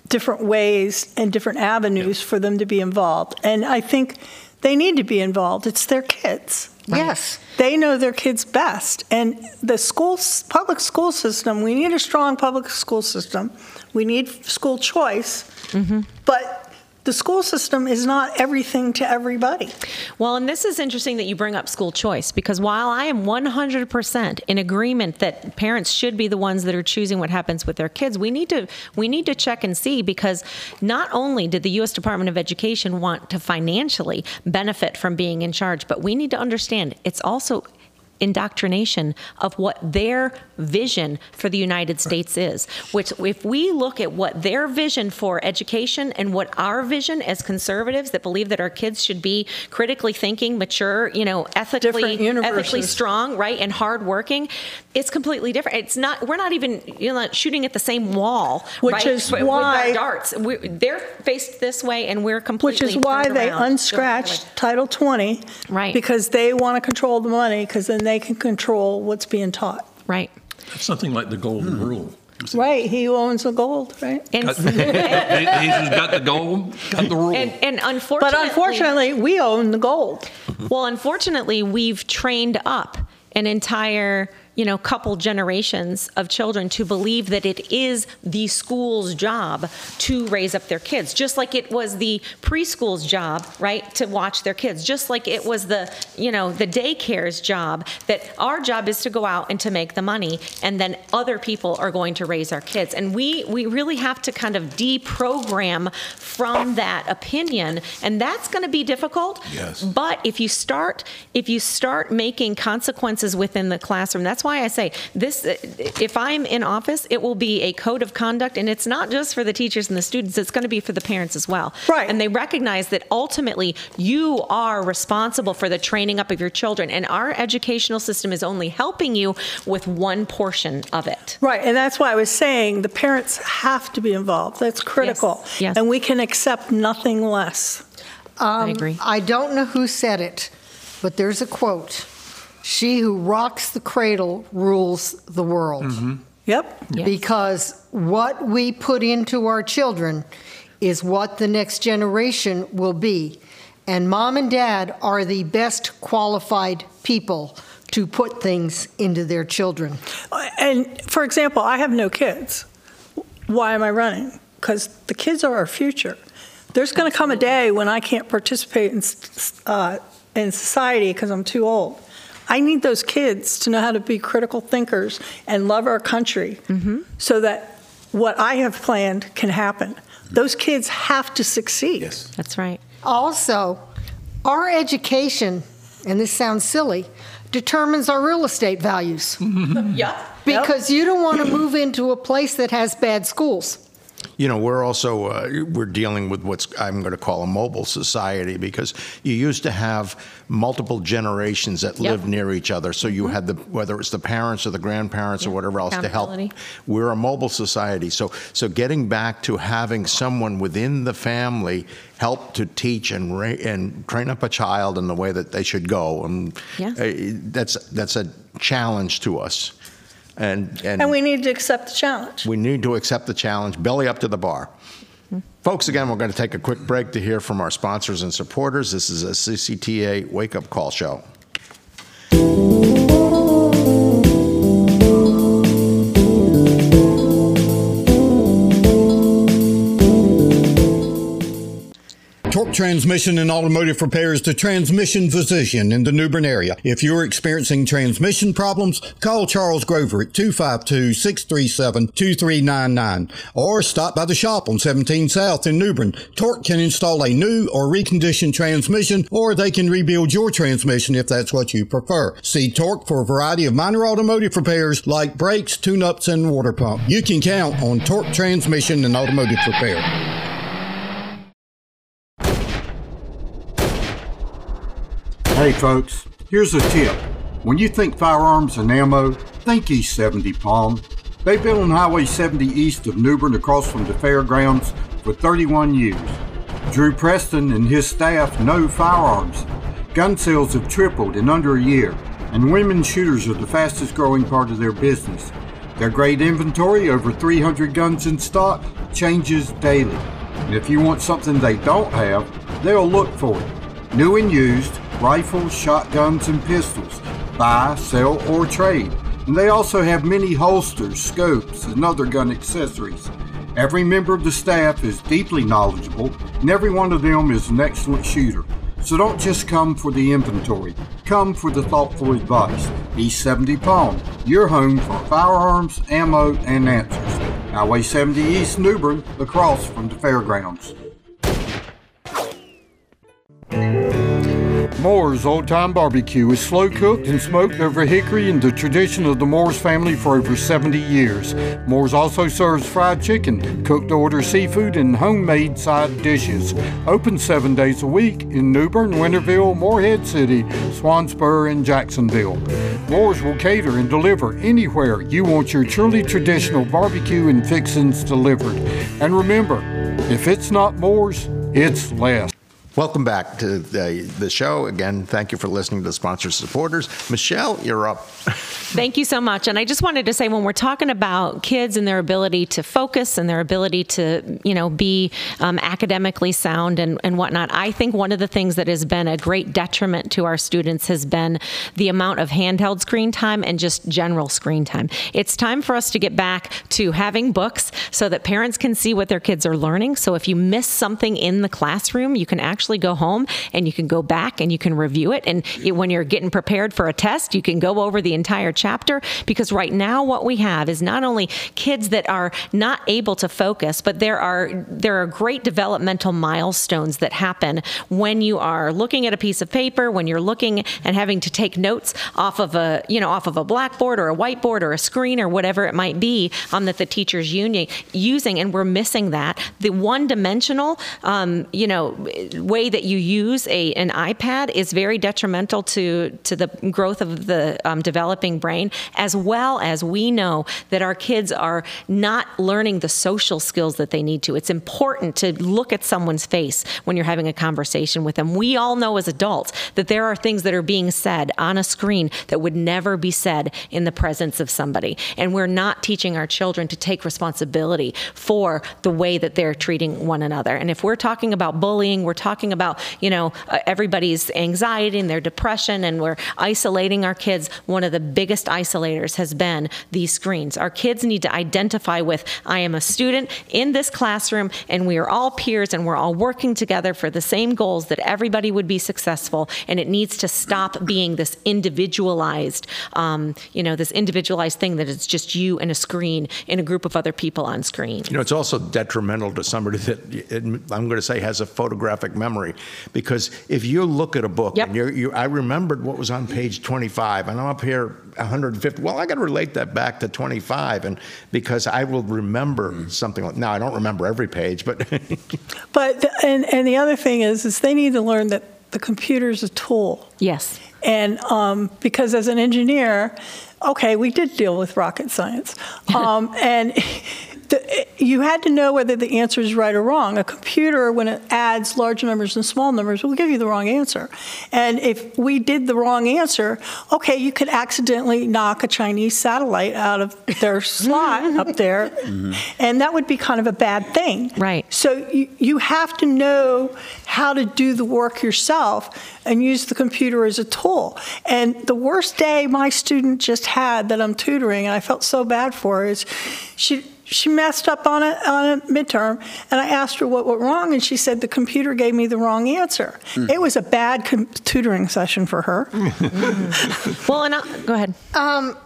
different ways and different avenues for them to be involved. And I think they need to be involved. It's their kids. Right. Yes. They know their kids best. And the school, public school system, we need a strong public school system. We need school choice. Mm-hmm. But the school system is not everything to everybody. Well, and this is interesting that you bring up school choice, because while I am one hundred percent in agreement that parents should be the ones that are choosing what happens with their kids, we need to we need to check and see, because not only did the U S Department of Education want to financially benefit from being in charge, but we need to understand it's also indoctrination of what their vision for the United States is, which if we look at what their vision for education and what our vision as conservatives that believe that our kids should be critically thinking, mature, you know, ethically, ethically strong, right, and hardworking, it's completely different. It's not, we're not even, you know, shooting at the same wall, which right, is with why our darts. We, they're faced this way, and we're completely. Which is why they unscratched Title twenty, right? Because they want to control the money, because then they can control what's being taught, right? That's something like the golden hmm. rule. Right, he owns the gold, right? And he's got the gold, got the rule. And, and unfortunately, but unfortunately, we own the gold. Well, unfortunately, we've trained up an entire, you know, couple generations of children to believe that it is the school's job to raise up their kids, just like it was the preschool's job, right, to watch their kids, just like it was the, you know, the daycare's job, that our job is to go out and to make the money, and then other people are going to raise our kids. And we, we really have to kind of deprogram from that opinion, and that's going to be difficult. Yes. But if you start, if you start making consequences within the classroom, that's why why I say this, if I'm in office, it will be a code of conduct, and it's not just for the teachers and the students, it's going to be for the parents as well. Right. And they recognize that ultimately you are responsible for the training up of your children, and our educational system is only helping you with one portion of it. Right, and that's why I was saying the parents have to be involved. That's critical. Yes. Yes. And we can accept nothing less. Um, I agree. I don't know who said it, but there's a quote. She who rocks the cradle rules the world. Mm-hmm. Yep. Yes. Because what we put into our children is what the next generation will be. And mom and dad are the best qualified people to put things into their children. And, for example, I have no kids. Why am I running? Because the kids are our future. There's going to come a day when I can't participate in, uh, in society because I'm too old. I need those kids to know how to be critical thinkers and love our country, mm-hmm. so that what I have planned can happen. Those kids have to succeed. Yes. That's right. Also, our education, and this sounds silly, determines our real estate values. Yeah. Because yep. you don't want to move into a place that has bad schools. You know, we're also uh, we're dealing with what's I'm going to call a mobile society, because you used to have multiple generations that yep. lived near each other. So you mm-hmm. had the, whether it's the parents or the grandparents yep. or whatever else to help. We're a mobile society. So so getting back to having someone within the family help to teach and ra- and train up a child in the way that they should go. And yeah. uh, that's that's a challenge to us. And, and, and we need to accept the challenge. We need to accept the challenge, belly up to the bar. Mm-hmm. Folks, again, we're going to take a quick break to hear from our sponsors and supporters. This is a C C T A Wake Up Call Show. Torque Transmission and Automotive Repair is the transmission physician in the New Bern area. If you're experiencing transmission problems, call Charles Grover at two five two, six three seven, two three nine nine or stop by the shop on seventeen South in New Bern. Torque can install a new or reconditioned transmission, or they can rebuild your transmission if that's what you prefer. See Torque for a variety of minor automotive repairs like brakes, tune-ups, and water pump. You can count on Torque Transmission and Automotive Repair. Hey folks, here's a tip. When you think firearms and ammo, think East seventy Palm. They've been on Highway seventy east of New Bern across from the fairgrounds for thirty-one years. Drew Preston and his staff know firearms. Gun sales have tripled in under a year, and women shooters are the fastest growing part of their business. Their great inventory, over three hundred guns in stock, changes daily. And if you want something they don't have, they'll look for it. New and used, rifles, shotguns, and pistols. Buy, sell, or trade. And they also have many holsters, scopes, and other gun accessories. Every member of the staff is deeply knowledgeable, and every one of them is an excellent shooter. So don't just come for the inventory. Come for the thoughtful advice. East seventy Palm, your home for firearms, ammo, and answers. Highway seventy East, New Bern, across from the fairgrounds. Moore's Old Time Barbecue is slow cooked and smoked over hickory in the tradition of the Moore's family for over seventy years. Moore's also serves fried chicken, cooked to order seafood, and homemade side dishes. Open seven days a week in New Bern, Winterville, Moorhead City, Swanspur, and Jacksonville. Moore's will cater and deliver anywhere you want your truly traditional barbecue and fixings delivered. And remember, if it's not Moore's, it's less. Welcome back to the, the show. Again, thank you for listening to the sponsors, supporters. Michelle, you're up. Thank you so much. And I just wanted to say, when we're talking about kids and their ability to focus and their ability to, you know, be um, academically sound and, and whatnot, I think one of the things that has been a great detriment to our students has been the amount of handheld screen time and just general screen time. It's time for us to get back to having books so that parents can see what their kids are learning. So if you miss something in the classroom, you can actually go home and you can go back and you can review it. And it, when you're getting prepared for a test, you can go over the entire chapter, because right now what we have is not only kids that are not able to focus, but there are there are great developmental milestones that happen when you are looking at a piece of paper, when you're looking and having to take notes off of a you know off of a blackboard or a whiteboard or a screen or whatever it might be um, that the teacher's uni- using, and we're missing that. The one-dimensional um, you know way way that you use a an iPad is very detrimental to, to the growth of the um, developing brain, as well as we know that our kids are not learning the social skills that they need to. It's important to look at someone's face when you're having a conversation with them. We all know as adults that there are things that are being said on a screen that would never be said in the presence of somebody. And we're not teaching our children to take responsibility for the way that they're treating one another. And if we're talking about bullying, we're talking about, you know, uh, everybody's anxiety and their depression, and we're isolating our kids. One of the biggest isolators has been these screens. Our kids need to identify with, I am a student in this classroom, and we are all peers, and we're all working together for the same goals, that everybody would be successful. And it needs to stop being this individualized, um, you know, this individualized thing that it's just you and a screen and a group of other people on screen. You know, it's also detrimental to somebody that it, I'm going to say has a photographic memory. Memory. Because if you look at a book, yep. and you're, you, I remembered what was on page twenty-five, and I'm up here one hundred fifty. Well, I got to relate that back to twenty-five, and because I will remember mm. something like. Now I don't remember every page, but. but the, and and the other thing is, is they need to learn that the computer is a tool. Yes. And um, because as an engineer, okay, we did deal with rocket science, um, and. The, you had to know whether the answer is right or wrong. A computer, when it adds large numbers and small numbers, will give you the wrong answer. And if we did the wrong answer, okay, you could accidentally knock a Chinese satellite out of their slot up there, mm-hmm. and that would be kind of a bad thing. Right. So you, you have to know how to do the work yourself and use the computer as a tool. And the worst day my student just had that I'm tutoring, and I felt so bad for her, is she... She messed up on a, on a midterm, and I asked her what went wrong, and she said the computer gave me the wrong answer. Mm. It was a bad com- tutoring session for her. Mm. Well, and I'll, go ahead. Um,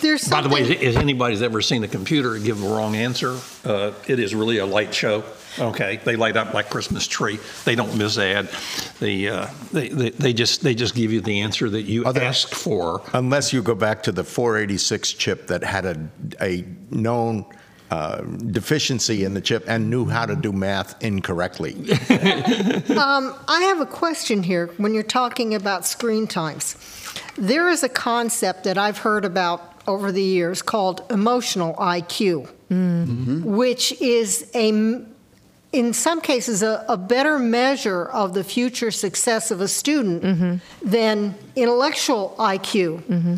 there's By the way, if anybody's ever seen a computer give the wrong answer, uh, it is really a light show. Okay, they light up like Christmas tree. They don't misad. They, uh, they they they just they just give you the answer that you Other, asked for. Unless you go back to the four eighty-six chip that had a a known uh, deficiency in the chip and knew how to do math incorrectly. um, I have a question here. When you're talking about screen times, there is a concept that I've heard about over the years called emotional I Q, mm-hmm. which is a in some cases, a, a better measure of the future success of a student mm-hmm. than intellectual I Q. Mm-hmm.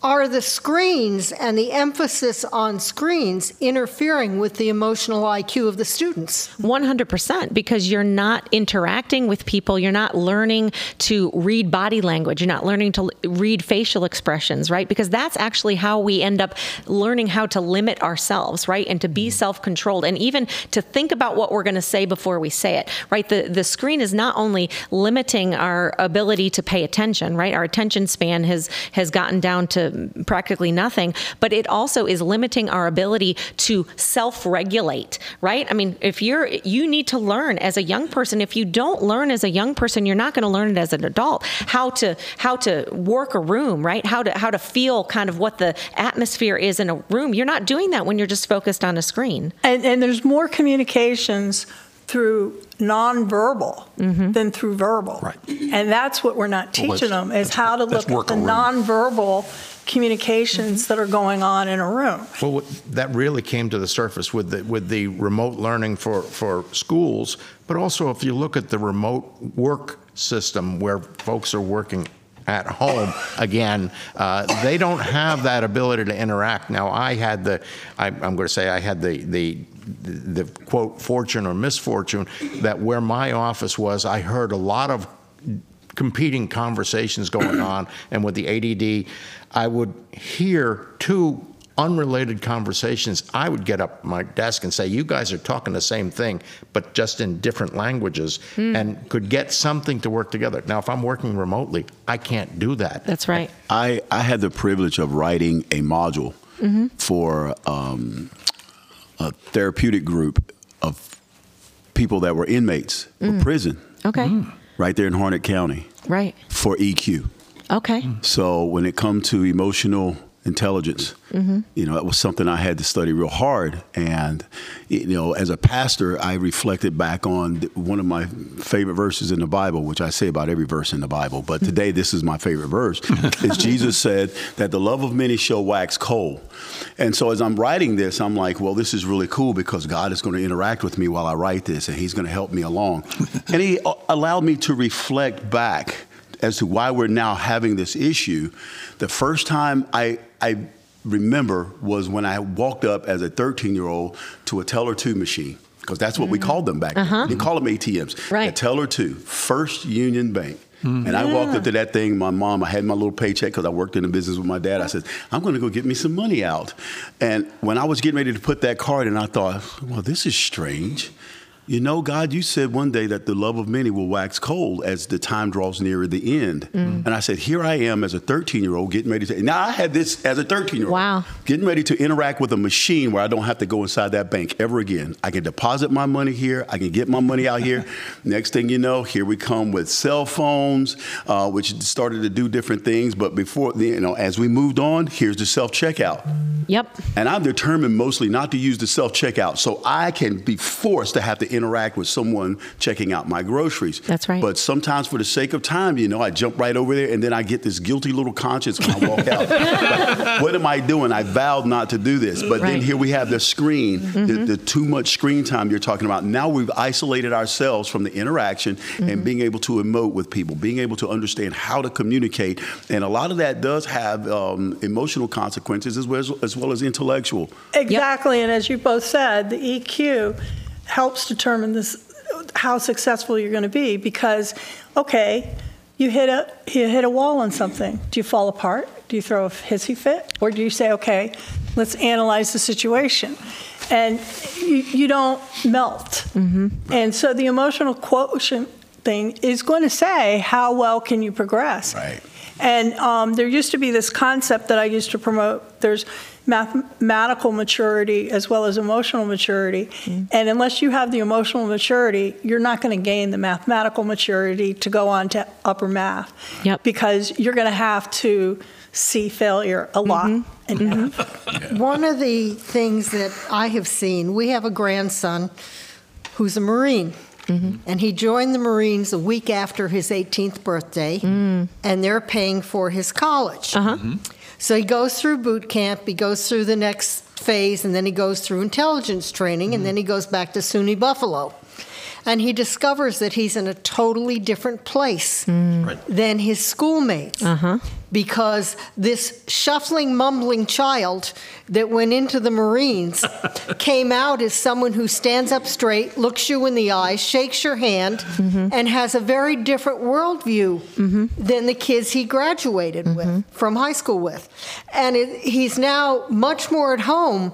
Are the screens and the emphasis on screens interfering with the emotional I Q of the students? one hundred percent, because you're not interacting with people. You're not learning to read body language. You're not learning to read facial expressions, right? Because that's actually how we end up learning how to limit ourselves, right? And to be self-controlled, and even to think about what we're going to say before we say it, right? The the screen is not only limiting our ability to pay attention, right? Our attention span has, has gotten down to practically nothing, but it also is limiting our ability to self-regulate, right? I mean, if you're, you need to learn as a young person. If you don't learn as a young person, you're not going to learn it as an adult, how to, how to work a room, right? How to, how to feel kind of what the atmosphere is in a room. You're not doing that when you're just focused on a screen. And, and there's more communications through nonverbal mm-hmm. than through verbal. Right. And that's what we're not teaching well, them is how to look at the nonverbal communications mm-hmm. that are going on in a room. Well, what, that really came to the surface with the, with the remote learning for, for schools, but also if you look at the remote work system where folks are working at home, again, uh, they don't have that ability to interact. Now, I had the, I, I'm going to say I had the, the, the, the quote, fortune or misfortune that where my office was, I heard a lot of competing conversations going on. And with the A D D, I would hear two unrelated conversations. I would get up my desk and say, you guys are talking the same thing, but just in different languages, mm. and could get something to work together. Now, if I'm working remotely, I can't do that. That's right. I, I had the privilege of writing a module mm-hmm. for um, a therapeutic group of people that were inmates mm. for prison. Okay. Mm. Right there in Harnett County. Right. For E Q. Okay. Mm. So when it comes to emotional intelligence, mm-hmm. you know, it was something I had to study real hard. And, you know, as a pastor, I reflected back on one of my favorite verses in the Bible, which I say about every verse in the Bible. But today, this is my favorite verse, is Jesus said that the love of many shall wax cold. And so as I'm writing this, I'm like, well, this is really cool because God is going to interact with me while I write this and he's going to help me along. And he allowed me to reflect back as to why we're now having this issue. The first time I I remember was when I walked up as a thirteen-year-old to a Teller two machine, because that's what mm-hmm. we called them back uh-huh. then. They called them A T Ms. Right. A Teller two, First Union Bank. Mm-hmm. And I yeah. walked up to that thing. My mom, I had my little paycheck because I worked in the business with my dad. I said, I'm going to go get me some money out. And when I was getting ready to put that card in, I thought, well, this is strange. You know, God, you said one day that the love of many will wax cold as the time draws nearer the end. Mm. And I said, here I am as a thirteen-year-old getting ready to. Now, I had this as a thirteen-year-old. Wow. Getting ready to interact with a machine where I don't have to go inside that bank ever again. I can deposit my money here. I can get my money out here. Next thing you know, here we come with cell phones, uh, which started to do different things. But before, you know, as we moved on, here's the self-checkout. Yep. And I'm determined mostly not to use the self-checkout so I can be forced to have to interact with someone checking out my groceries. That's right. But sometimes for the sake of time, you know, I jump right over there and then I get this guilty little conscience when I walk out. Like, what am I doing? I vowed not to do this. But right. then here we have the screen, mm-hmm. the, the too much screen time you're talking about. Now we've isolated ourselves from the interaction mm-hmm. and being able to emote with people, being able to understand how to communicate. And a lot of that does have um, emotional consequences as well as, as well as intellectual. Exactly. Yep. And as you both said, the E Q helps determine this, how successful you're going to be, because, okay, you hit a you hit a wall on something. Do you fall apart? Do you throw a hissy fit? Or do you say, okay, let's analyze the situation? And you, you don't melt. Mm-hmm. And so the emotional quotient thing is going to say how well can you progress. Right. And um, there used to be this concept that I used to promote. There's mathematical maturity as well as emotional maturity. Mm-hmm. And unless you have the emotional maturity, you're not going to gain the mathematical maturity to go on to upper math. Yep. Because you're going to have to see failure a lot. Mm-hmm. And mm-hmm. yeah. One of the things that I have seen, we have a grandson who's a Marine. Mm-hmm. And he joined the Marines a week after his eighteenth birthday, mm. and they're paying for his college. Uh-huh. Mm-hmm. So he goes through boot camp, he goes through the next phase, and then he goes through intelligence training, mm-hmm. and then he goes back to SUNY Buffalo. And he discovers that he's in a totally different place mm. right. than his schoolmates. Uh-huh. Because this shuffling, mumbling child that went into the Marines came out as someone who stands up straight, looks you in the eye, shakes your hand, mm-hmm. and has a very different worldview mm-hmm. than the kids he graduated mm-hmm. with, from high school with. And it, he's now much more at home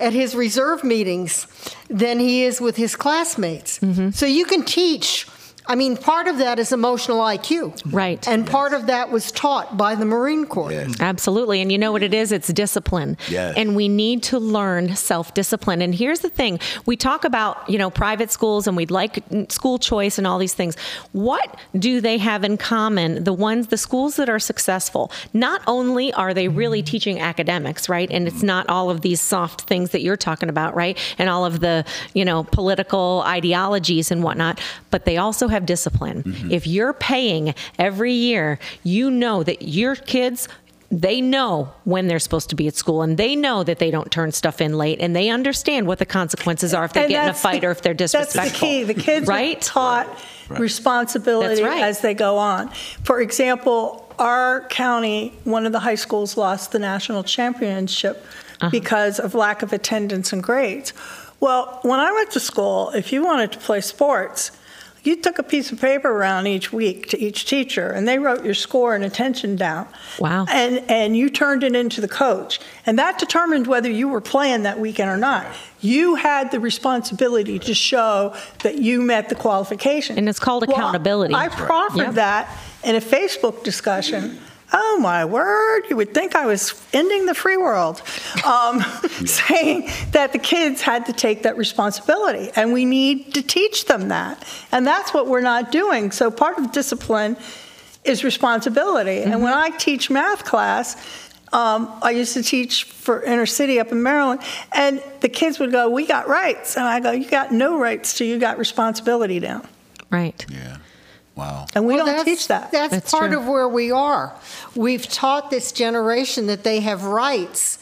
at his reserve meetings than he is with his classmates. Mm-hmm. So you can teach I mean, part of that is emotional I Q. Right. And yes. part of that was taught by the Marine Corps. Yes. Absolutely. And you know what it is? It's discipline. Yes. And we need to learn self-discipline. And here's the thing. We talk about, you know, private schools and we'd like school choice and all these things. What do they have in common? The ones, the schools that are successful, not only are they really teaching academics, right? And it's not all of these soft things that you're talking about, right? And all of the, you know, political ideologies and whatnot, but they also have discipline. Mm-hmm. If you're paying every year, you know that your kids, they know when they're supposed to be at school, and they know that they don't turn stuff in late, and they understand what the consequences are if they and get in a fight the, or if they're disrespectful. That's the key. The kids right? are taught right. Right. responsibility right. as they go on. For example, our county, one of the high schools lost the national championship uh-huh. because of lack of attendance and grades. Well, when I went to school, if you wanted to play sports, you took a piece of paper around each week to each teacher, and they wrote your score and attention down. Wow. And and you turned it into the coach. And that determined whether you were playing that weekend or not. You had the responsibility to show that you met the qualification. And it's called well, accountability. I proffered yep. that in a Facebook discussion. Oh, my word, you would think I was ending the free world, um, saying that the kids had to take that responsibility, and we need to teach them that. And that's what we're not doing. So part of discipline is responsibility. Mm-hmm. And when I teach math class, um, I used to teach for inner city up in Maryland, and the kids would go, we got rights. And I go, you got no rights till you got responsibility now. Right. Yeah. Wow. And we well, don't teach that. That's, that's part true. Of where we are. We've taught this generation that they have rights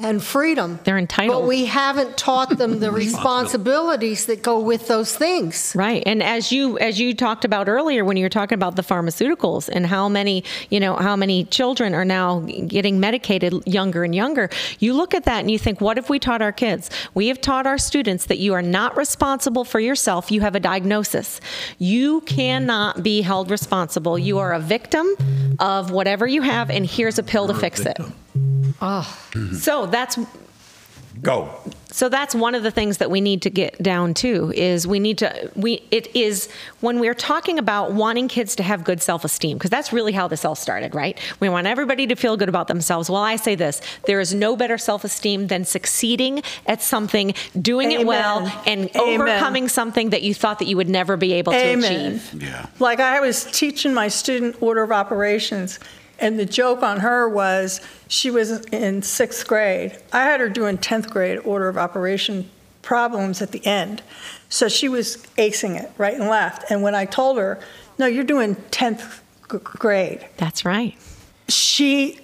and freedom. They're entitled. But we haven't taught them the responsibilities that go with those things. Right. And as you as you talked about earlier when you were talking about the pharmaceuticals and how many, you know, how many children are now getting medicated younger and younger, you look at that and you think, what have we taught our kids? We have taught our students that you are not responsible for yourself. You have a diagnosis. You cannot be held responsible. You are a victim of whatever you have, and here's a pill You're to fix it. Oh. Mm-hmm. So that's go. So that's one of the things that we need to get down to is we need to we it is when we're talking about wanting kids to have good self-esteem, because that's really how this all started, right? We want everybody to feel good about themselves. Well, I say this, there is no better self-esteem than succeeding at something, doing Amen. It well, and Amen. Overcoming something that you thought that you would never be able Amen. To achieve. Yeah. Like I was teaching my student order of operations. And the joke on her was she was in sixth grade. I had her doing tenth grade order of operation problems at the end. So she was acing it right and left. And when I told her, no, you're doing tenth g- grade. That's right. She,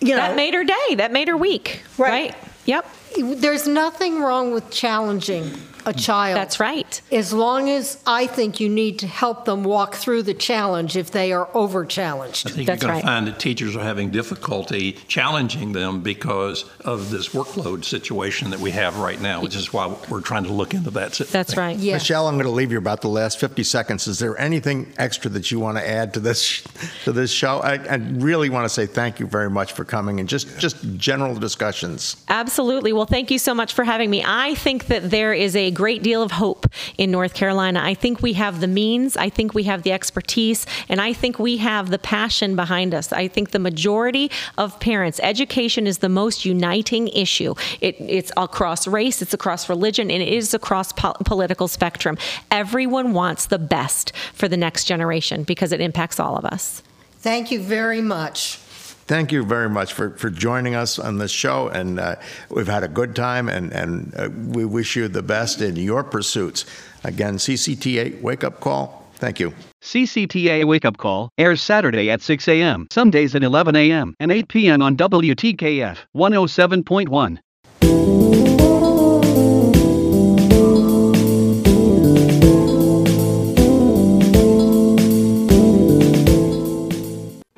you know. That made her day. That made her week. Right. right? Yep. There's nothing wrong with challenging a child. That's right. As long as I think you need to help them walk through the challenge if they are over-challenged. I think That's you're going right. to find that teachers are having difficulty challenging them because of this workload situation that we have right now, which is why we're trying to look into that. That's thing. Right. Yeah. Michelle, I'm going to leave you about the last fifty seconds. Is there anything extra that you want to add to this to this show? I, I really want to say thank you very much for coming and just, just general discussions. Absolutely. Well, thank you so much for having me. I think that there is a great deal of hope in North Carolina. I think we have the means, I think we have the expertise, and I think we have the passion behind us. I think the majority of parents, education is the most uniting issue. It, it's across race, it's across religion, and it is across po- political spectrum. Everyone wants the best for the next generation because it impacts all of us. Thank you very much. Thank you very much for, for joining us on this show, and uh, we've had a good time, and, and uh, we wish you the best in your pursuits. Again, C C T A Wake Up Call, thank you. C C T A Wake Up Call airs Saturday at six a.m., some days at eleven a.m. and eight p.m. on W T K F one oh seven point one.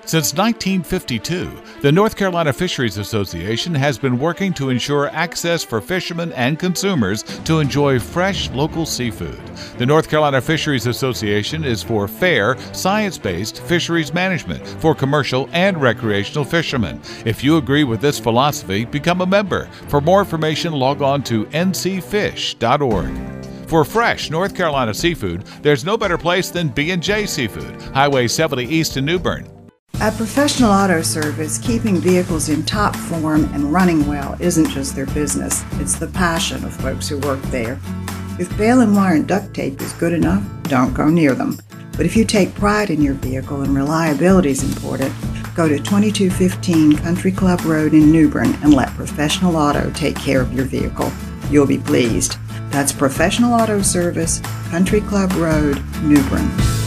Since nineteen fifty-two, the North Carolina Fisheries Association has been working to ensure access for fishermen and consumers to enjoy fresh local seafood. The North Carolina Fisheries Association is for fair, science-based fisheries management for commercial and recreational fishermen. If you agree with this philosophy, become a member. For more information, log on to N C fish dot org. For fresh North Carolina seafood, there's no better place than B and J Seafood, Highway seventy East in New Bern. At Professional Auto Service, keeping vehicles in top form and running well isn't just their business, it's the passion of folks who work there. If bale and wire and duct tape is good enough, don't go near them. But if you take pride in your vehicle and reliability is important, go to twenty-two fifteen Country Club Road in New Bern and let Professional Auto take care of your vehicle. You'll be pleased. That's Professional Auto Service, Country Club Road, New Bern.